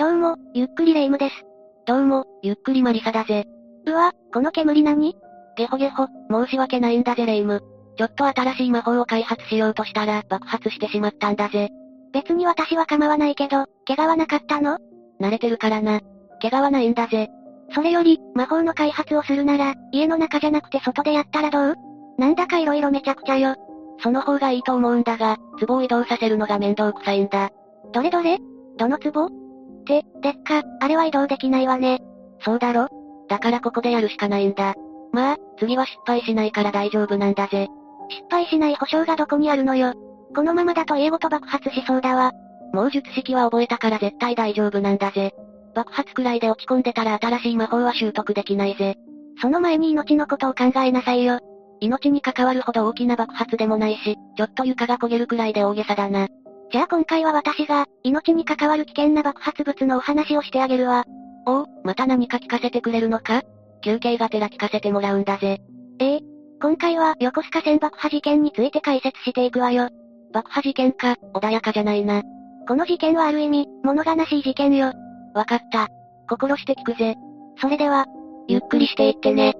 どうも、ゆっくりレ夢ムです。どうも、ゆっくりマリサだぜ。うわ、この煙何？ゲホゲホ、申し訳ないんだぜレ夢ム。ちょっと新しい魔法を開発しようとしたら爆発してしまったんだぜ。別に私は構わないけど、怪我はなかったの？慣れてるからな。怪我はないんだぜ。それより、魔法の開発をするなら、家の中じゃなくて外でやったらどう？なんだか色々めちゃくちゃよ。その方がいいと思うんだが、壺を移動させるのが面倒くさいんだ。どれどれ？どの壺？でっか、あれは移動できないわね。そうだろ？だからここでやるしかないんだ。まあ、次は失敗しないから大丈夫なんだぜ。失敗しない保証がどこにあるのよ。このままだと家ごと爆発しそうだわ。もう術式は覚えたから絶対大丈夫なんだぜ。爆発くらいで落ち込んでたら新しい魔法は習得できないぜ。その前に命のことを考えなさいよ。命に関わるほど大きな爆発でもないし、ちょっと床が焦げるくらいで大げさだな。じゃあ今回は私が、命に関わる危険な爆発物のお話をしてあげるわ。おお、また何か聞かせてくれるのか？休憩がてら聞かせてもらうんだぜ。今回は横須賀線爆破事件について解説していくわよ。爆破事件か、穏やかじゃないな。この事件はある意味、物悲しい事件よ。わかった。心して聞くぜ。それでは、ゆっくりしていってね。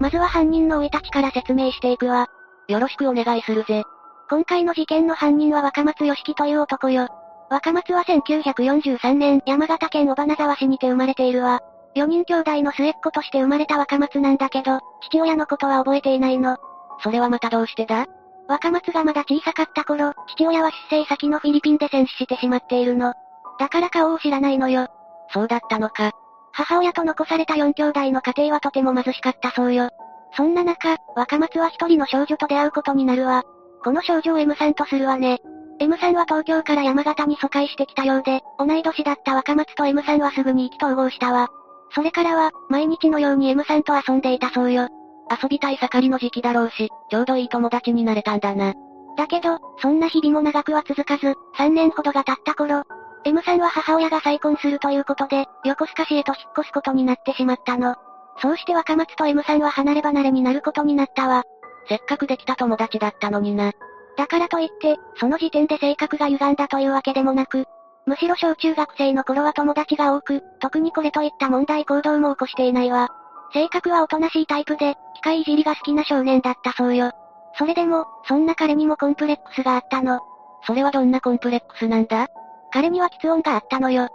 まずは犯人の生い立ちから説明していくわ。よろしくお願いするぜ。今回の事件の犯人は若松義樹という男よ。若松は1943年山形県尾花沢市にて生まれているわ。4人兄弟の末っ子として生まれた若松なんだけど、父親のことは覚えていないの。それはまたどうしてだ？若松がまだ小さかった頃、父親は出生先のフィリピンで戦死してしまっているの。だから顔を知らないのよ。そうだったのか。母親と残された4兄弟の家庭はとても貧しかったそうよ。そんな中、若松は一人の少女と出会うことになるわ。この少女を M さんとするわね。M さんは東京から山形に疎開してきたようで、同い年だった若松と M さんはすぐに意気投合したわ。それからは、毎日のように M さんと遊んでいたそうよ。遊びたい盛りの時期だろうし、ちょうどいい友達になれたんだな。だけど、そんな日々も長くは続かず、3年ほどが経った頃、M さんは母親が再婚するということで、横須賀市へと引っ越すことになってしまったの。そうして若松と M さんは離れ離れになることになったわ。せっかくできた友達だったのにな。だからといって、その時点で性格が歪んだというわけでもなく、むしろ小中学生の頃は友達が多く、特にこれといった問題行動も起こしていないわ。性格はおとなしいタイプで、機械いじりが好きな少年だったそうよ。それでも、そんな彼にもコンプレックスがあったの。それはどんなコンプレックスなんだ？彼には喫音があったのよ。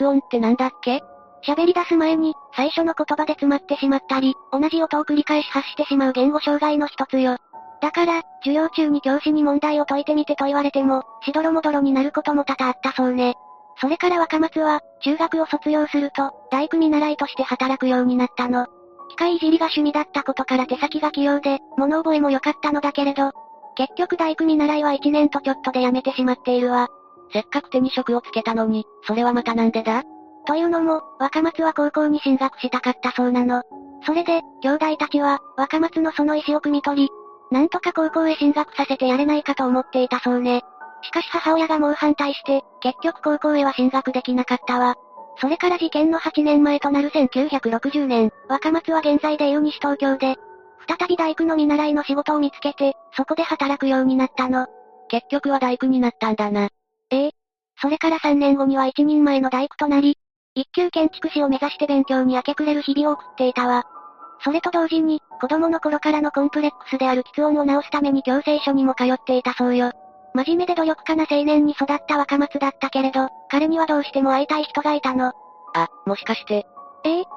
喫音ってなんだっけ？喋り出す前に、最初の言葉で詰まってしまったり、同じ音を繰り返し発してしまう言語障害の一つよ。だから、授業中に教師に問題を解いてみてと言われても、しどろもどろになることも多々あったそうね。それから若松は、中学を卒業すると、大工見習いとして働くようになったの。機械いじりが趣味だったことから手先が器用で、物覚えも良かったのだけれど、結局大工見習いは1年とちょっとで辞めてしまっているわ。せっかく手に職をつけたのに、それはまたなんでだ？というのも、若松は高校に進学したかったそうなの。それで、兄弟たちは、若松のその意思を汲み取り、なんとか高校へ進学させてやれないかと思っていたそうね。しかし母親が猛反対して、結局高校へは進学できなかったわ。それから事件の8年前となる1960年、若松は現在でいう西東京で、再び大工の見習いの仕事を見つけて、そこで働くようになったの。結局は大工になったんだな。それから3年後には一人前の大工となり、一級建築士を目指して勉強に明け暮れる日々を送っていたわ。それと同時に、子供の頃からのコンプレックスである喫音を直すために矯正所にも通っていたそうよ。真面目で努力家な青年に育った若松だったけれど、彼にはどうしても会いたい人がいたの。あ、もしかして。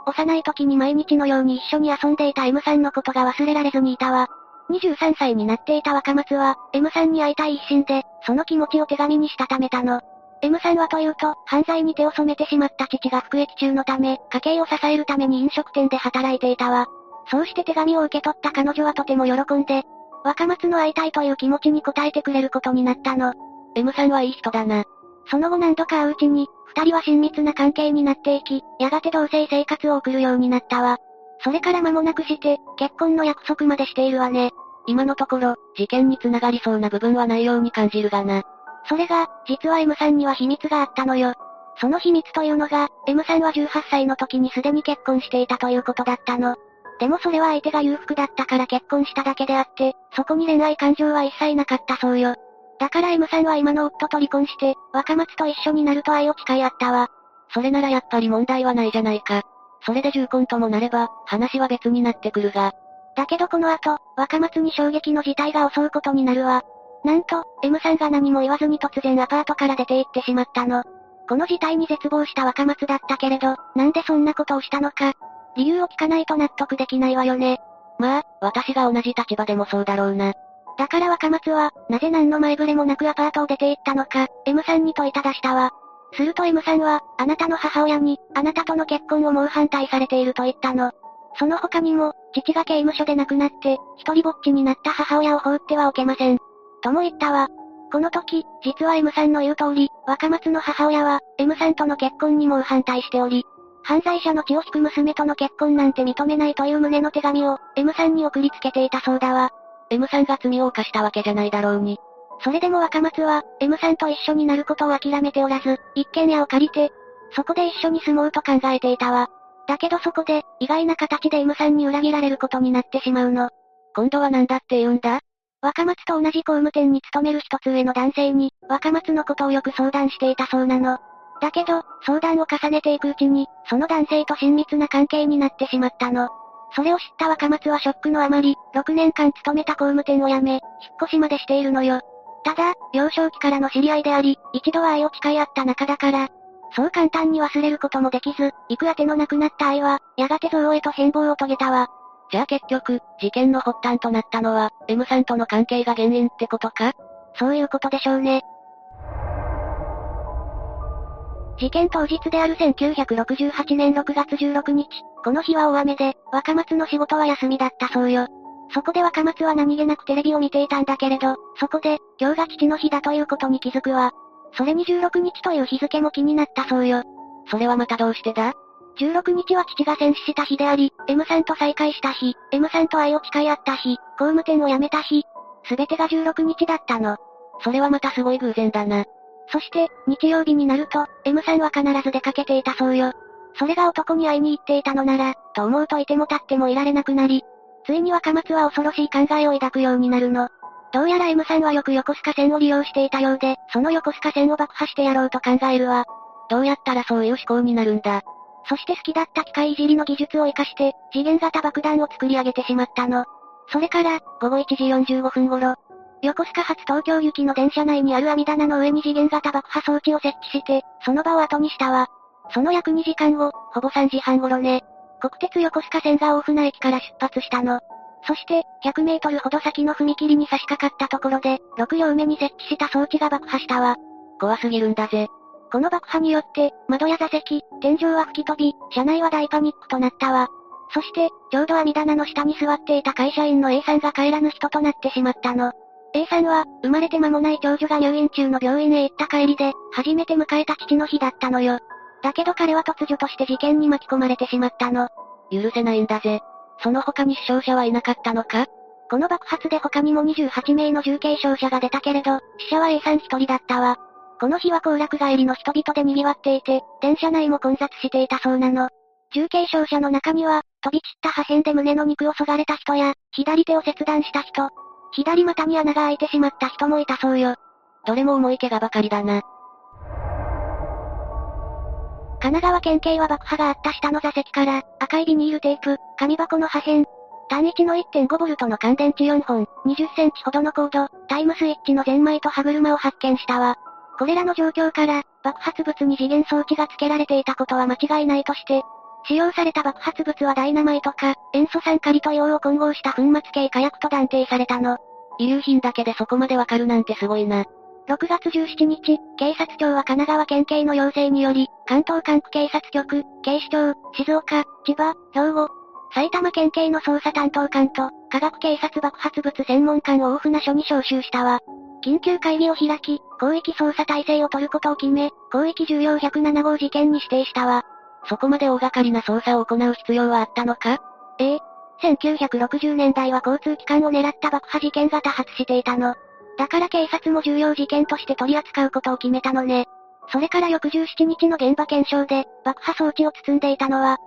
幼い時に毎日のように一緒に遊んでいた M さんのことが忘れられずにいたわ。23歳になっていた若松は、M さんに会いたい一心で、その気持ちを手紙にしたためたの。M さんはというと、犯罪に手を染めてしまった父が服役中のため、家計を支えるために飲食店で働いていたわ。そうして手紙を受け取った彼女はとても喜んで、若松の会いたいという気持ちに応えてくれることになったの。M さんはいい人だな。その後何度か会ううちに、二人は親密な関係になっていき、やがて同棲生活を送るようになったわ。それから間もなくして、結婚の約束までしているわね。今のところ、事件に繋がりそうな部分はないように感じるがな。それが、実は M さんには秘密があったのよ。その秘密というのが、M さんは18歳の時にすでに結婚していたということだったの。でもそれは相手が裕福だったから結婚しただけであって、そこに恋愛感情は一切なかったそうよ。だから M さんは今の夫と離婚して、若松と一緒になると愛を誓い合ったわ。それならやっぱり問題はないじゃないか。それで重婚ともなれば、話は別になってくるが。だけどこの後、若松に衝撃の事態が襲うことになるわ。なんと、M さんが何も言わずに突然アパートから出て行ってしまったの。この事態に絶望した若松だったけれど、なんでそんなことをしたのか。理由を聞かないと納得できないわよね。まあ、私が同じ立場でもそうだろうな。だから若松は、なぜ何の前触れもなくアパートを出て行ったのか、M さんに問いただしたわ。すると M さんは、あなたの母親に、あなたとの結婚をもう反対されていると言ったの。その他にも、父が刑務所で亡くなって、一人ぼっちになった母親を放ってはおけません。とも言ったわ。この時、実は M さんの言う通り、若松の母親は、M さんとの結婚にもう反対しており、犯罪者の血を引く娘との結婚なんて認めないという旨の手紙を、M さんに送りつけていたそうだわ。M さんが罪を犯したわけじゃないだろうに。それでも若松は、M さんと一緒になることを諦めておらず、一軒家を借りて、そこで一緒に住もうと考えていたわ。だけどそこで、意外な形で M さんに裏切られることになってしまうの。今度はなんだって言うんだ？若松と同じ工務店に勤める一つ上の男性に、若松のことをよく相談していたそうなの。だけど、相談を重ねていくうちに、その男性と親密な関係になってしまったの。それを知った若松はショックのあまり、6年間勤めた工務店を辞め、引っ越しまでしているのよ。ただ、幼少期からの知り合いであり、一度は愛を誓い合った仲だから、そう簡単に忘れることもできず、行く当てのなくなった愛は、やがて憎悪へと変貌を遂げたわ。じゃあ結局、事件の発端となったのは、M さんとの関係が原因ってことか？そういうことでしょうね。事件当日である1968年6月16日、この日は大雨で、若松の仕事は休みだったそうよ。そこで若松は何気なくテレビを見ていたんだけれど、そこで、今日が父の日だということに気づくわ。それに16日という日付も気になったそうよ。それはまたどうしてだ？16日は父が戦死した日であり、M さんと再会した日、M さんと愛を誓い合った日、工務店を辞めた日、すべてが16日だったの。それはまたすごい偶然だな。そして、日曜日になると、M さんは必ず出かけていたそうよ。それが男に会いに行っていたのなら、と思うといても立ってもいられなくなり、ついに若松は恐ろしい考えを抱くようになるの。どうやら M さんはよく横須賀線を利用していたようで、その横須賀線を爆破してやろうと考えるわ。どうやったらそういう思考になるんだ。そして好きだった機械いじりの技術を活かして、次元型爆弾を作り上げてしまったの。それから、午後1時45分頃、横須賀発東京行きの電車内にある網棚の上に次元型爆破装置を設置して、その場を後にしたわ。その約2時間後、ほぼ3時半頃ね。国鉄横須賀線が大船駅から出発したの。そして、100メートルほど先の踏切に差し掛かったところで、6両目に設置した装置が爆破したわ。怖すぎるんだぜ。この爆破によって、窓や座席、天井は吹き飛び、車内は大パニックとなったわ。そして、ちょうど網棚の下に座っていた会社員の A さんが帰らぬ人となってしまったの。A さんは、生まれて間もない長女が入院中の病院へ行った帰りで、初めて迎えた父の日だったのよ。だけど彼は突如として事件に巻き込まれてしまったの。許せないんだぜ。その他に死傷者はいなかったのか？この爆発で他にも28名の重軽傷者が出たけれど、死者は A さん一人だったわ。この日は行楽帰りの人々で賑わっていて、電車内も混雑していたそうなの。重軽傷者の中には、飛び散った破片で胸の肉を削がれた人や、左手を切断した人、左股に穴が開いてしまった人もいたそうよ。どれも重い怪我ばかりだな。神奈川県警は爆破があった下の座席から、赤いビニールテープ、紙箱の破片、単1の 1.5 ボルトの乾電池4本、20センチほどのコード、タイムスイッチのゼンマイと歯車を発見したわ。これらの状況から、爆発物に次元装置が付けられていたことは間違いないとして、使用された爆発物はダイナマイトか、塩素酸カリと硫黄を混合した粉末系火薬と断定されたの。遺留品だけでそこまでわかるなんてすごいな。6月17日、警察庁は神奈川県警の要請により、関東管区警察局、警視庁、静岡、千葉、兵庫、埼玉県警の捜査担当官と、科学警察爆発物専門官を大船署に招集したわ。緊急会議を開き、広域捜査体制を取ることを決め、広域重要107号事件に指定したわ。そこまで大掛かりな捜査を行う必要はあったのか？1960年代は交通機関を狙った爆破事件が多発していたの。だから警察も重要事件として取り扱うことを決めたのね。それから翌17日の現場検証で、爆破装置を包んでいたのは、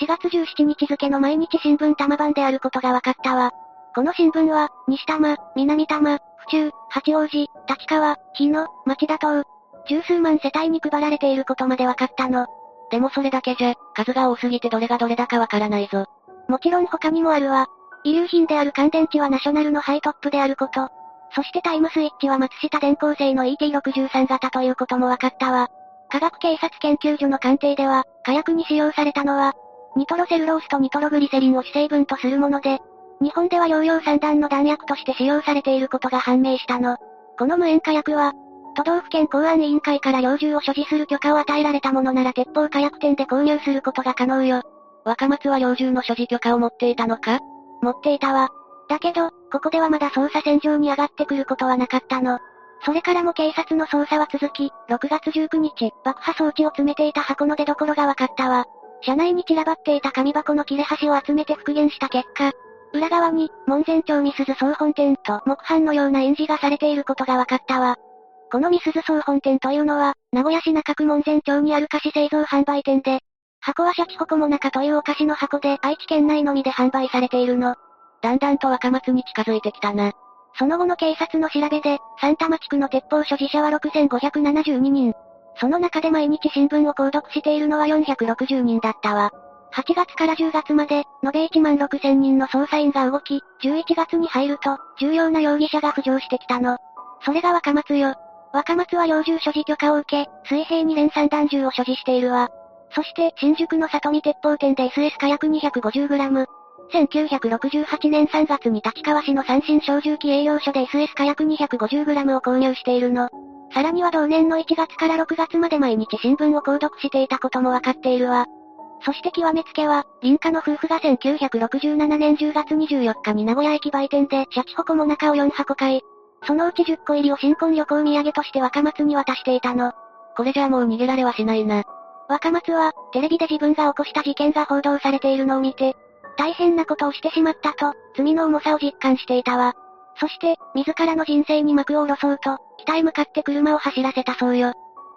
4月17日付の毎日新聞玉版であることが分かったわ。この新聞は、西多摩、南多摩、府中、八王子、立川、日野、町田等、十数万世帯に配られていることまでわかったの。でもそれだけじゃ、数が多すぎてどれがどれだかわからないぞ。もちろん他にもあるわ。遺留品である乾電池はナショナルのハイトップであること。そしてタイムスイッチは松下電工製の ET63 型ということもわかったわ。科学警察研究所の鑑定では、火薬に使用されたのは、ニトロセルロースとニトログリセリンを主成分とするもので、日本では陽陽散弾の弾薬として使用されていることが判明したの。この無塩火薬は、都道府県公安委員会から猟銃を所持する許可を与えられたものなら鉄砲火薬店で購入することが可能よ。若松は猟銃の所持許可を持っていたのか？持っていたわ。だけど、ここではまだ捜査線上に上がってくることはなかったの。それからも警察の捜査は続き、6月19日、爆破装置を詰めていた箱の出所が分かったわ。車内に散らばっていた紙箱の切れ端を集めて復元した結果、裏側に、門前町美鈴総本店と木版のような印字がされていることが分かったわ。この美鈴総本店というのは、名古屋市中区門前町にある菓子製造販売店で、箱はシャチホコモナカというお菓子の箱で愛知県内のみで販売されているの。だんだんと若松に近づいてきたな。その後の警察の調べで、三多摩地区の鉄砲所持者は6572人。その中で毎日新聞を購読しているのは460人だったわ。8月から10月まで、延べ16000人の捜査員が動き、11月に入ると、重要な容疑者が浮上してきたの。それが若松よ。若松は猟銃所持許可を受け、水平2連散弾銃を所持しているわ。そして、新宿の里見鉄砲店で SS 火薬 250g。1968年3月に立川市の三振小銃器営業所で SS 火薬 250g を購入しているの。さらには同年の1月から6月まで毎日新聞を購読していたこともわかっているわ。そして極めつけは、林家の夫婦が1967年10月24日に名古屋駅売店でシャチホコモナカを4箱買い、そのうち10個入りを新婚旅行土産として若松に渡していたの。これじゃあもう逃げられはしないな。若松は、テレビで自分が起こした事件が報道されているのを見て、大変なことをしてしまったと、罪の重さを実感していたわ。そして、自らの人生に幕を下ろそうと、北へ向かって車を走らせたそうよ。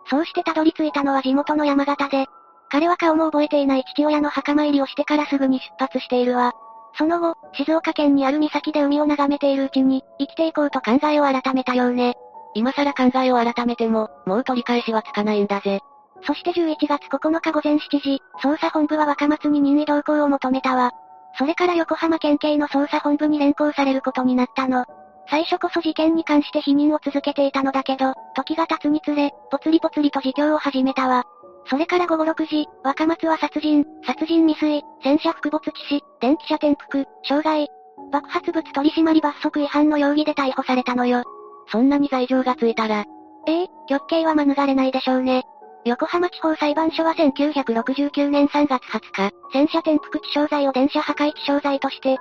そうしてたどり着いたのは地元の山形で、彼は顔も覚えていない父親の墓参りをしてからすぐに出発しているわ。その後、静岡県にある岬で海を眺めているうちに、生きていこうと考えを改めたようね。今更考えを改めても、もう取り返しはつかないんだぜ。そして11月9日午前7時、捜査本部は若松に任意同行を求めたわ。それから横浜県警の捜査本部に連行されることになったの。最初こそ事件に関して否認を続けていたのだけど、時が経つにつれ、ぽつりぽつりと自供を始めたわ。それから午後6時、若松は殺人未遂、戦車服没致死、電気車転覆、傷害、爆発物取締罰則違反の容疑で逮捕されたのよ。そんなに罪状がついたら。極刑は免れないでしょうね。横浜地方裁判所は1969年3月20日、戦車転覆致傷罪を電車破壊致傷罪として、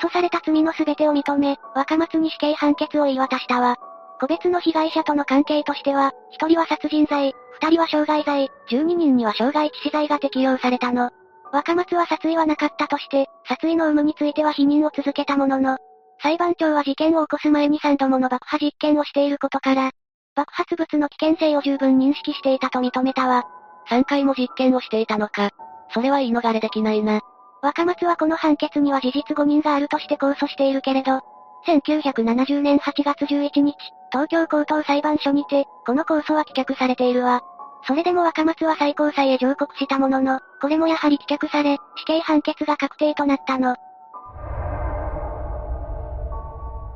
起訴された罪のすべてを認め、若松に死刑判決を言い渡したわ。個別の被害者との関係としては、1人は殺人罪、2人は傷害罪、12人には傷害致死罪が適用されたの。若松は殺意はなかったとして、殺意の有無については否認を続けたものの、裁判長は事件を起こす前に3度もの爆破実験をしていることから、爆発物の危険性を十分認識していたと認めたわ。3回も実験をしていたのか。それは言い逃れできないな。若松はこの判決には事実誤認があるとして控訴しているけれど、1970年8月11日、東京高等裁判所にて、この控訴は棄却されているわ。それでも若松は最高裁へ上告したものの、これもやはり棄却され、死刑判決が確定となったの。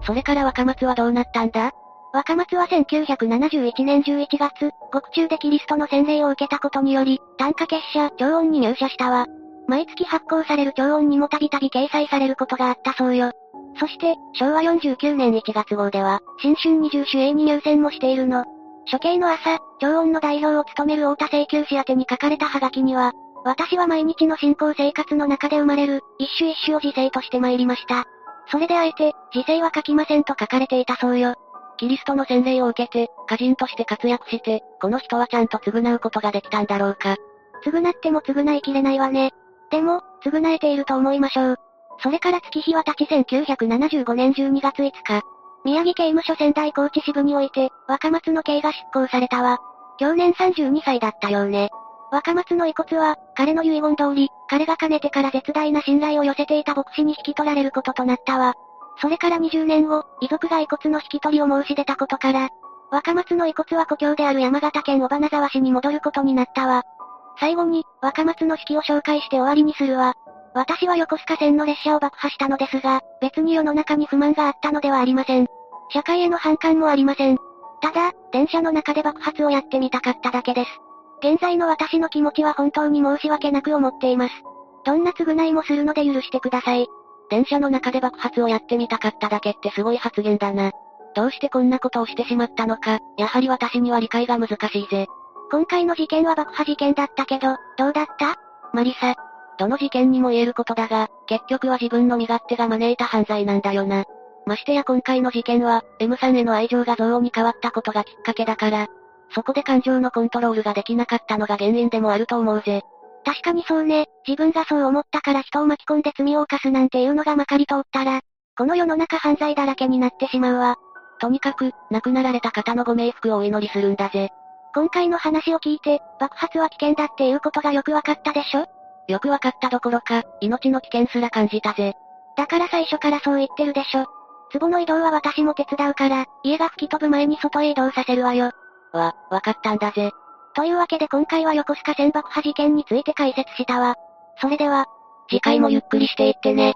それから若松はどうなったんだ？若松は1971年11月、獄中でキリストの洗礼を受けたことにより、単価結社、聴音に入社したわ。毎月発行される聴音にもたびたび掲載されることがあったそうよ。そして、昭和49年1月号では、新春20種 A に入選もしているの。処刑の朝、聴音の代表を務める太田請求士宛てに書かれたハガキには、私は毎日の信仰生活の中で生まれる、一種一種を自生として参りました。それであえて、自生は書きませんと書かれていたそうよ。キリストの洗礼を受けて、歌人として活躍して、この人はちゃんと償うことができたんだろうか。償っても償いきれないわね。でも、償えていると思いましょう。それから月日は経ち1975年12月5日、宮城刑務所仙台高知支部において、若松の刑が執行されたわ。去年32歳だったようね。若松の遺骨は、彼の遺言通り、彼がかねてから絶大な信頼を寄せていた牧師に引き取られることとなったわ。それから20年後、遺族が遺骨の引き取りを申し出たことから、若松の遺骨は故郷である山形県尾花沢市に戻ることになったわ。最後に、若松の式を紹介して終わりにするわ。私は横須賀線の列車を爆破したのですが、別に世の中に不満があったのではありません。社会への反感もありません。ただ、電車の中で爆発をやってみたかっただけです。現在の私の気持ちは本当に申し訳なく思っています。どんな償いもするので許してください。電車の中で爆発をやってみたかっただけってすごい発言だな。どうしてこんなことをしてしまったのか、やはり私には理解が難しいぜ。今回の事件は爆破事件だったけど、どうだった?マリサ。どの事件にも言えることだが、結局は自分の身勝手が招いた犯罪なんだよな。ましてや今回の事件は、M さんへの愛情が憎悪に変わったことがきっかけだから、そこで感情のコントロールができなかったのが原因でもあると思うぜ。確かにそうね、自分がそう思ったから人を巻き込んで罪を犯すなんていうのがまかり通ったら、この世の中犯罪だらけになってしまうわ。とにかく、亡くなられた方のご冥福をお祈りするんだぜ。今回の話を聞いて、爆発は危険だっていうことがよくわかったでしょ?よくわかったどころか、命の危険すら感じたぜ。だから最初からそう言ってるでしょ。壺の移動は私も手伝うから、家が吹き飛ぶ前に外へ移動させるわよ。わかったんだぜ。というわけで今回は横須賀線爆破事件について解説したわ。それでは、次回もゆっくりしていってね。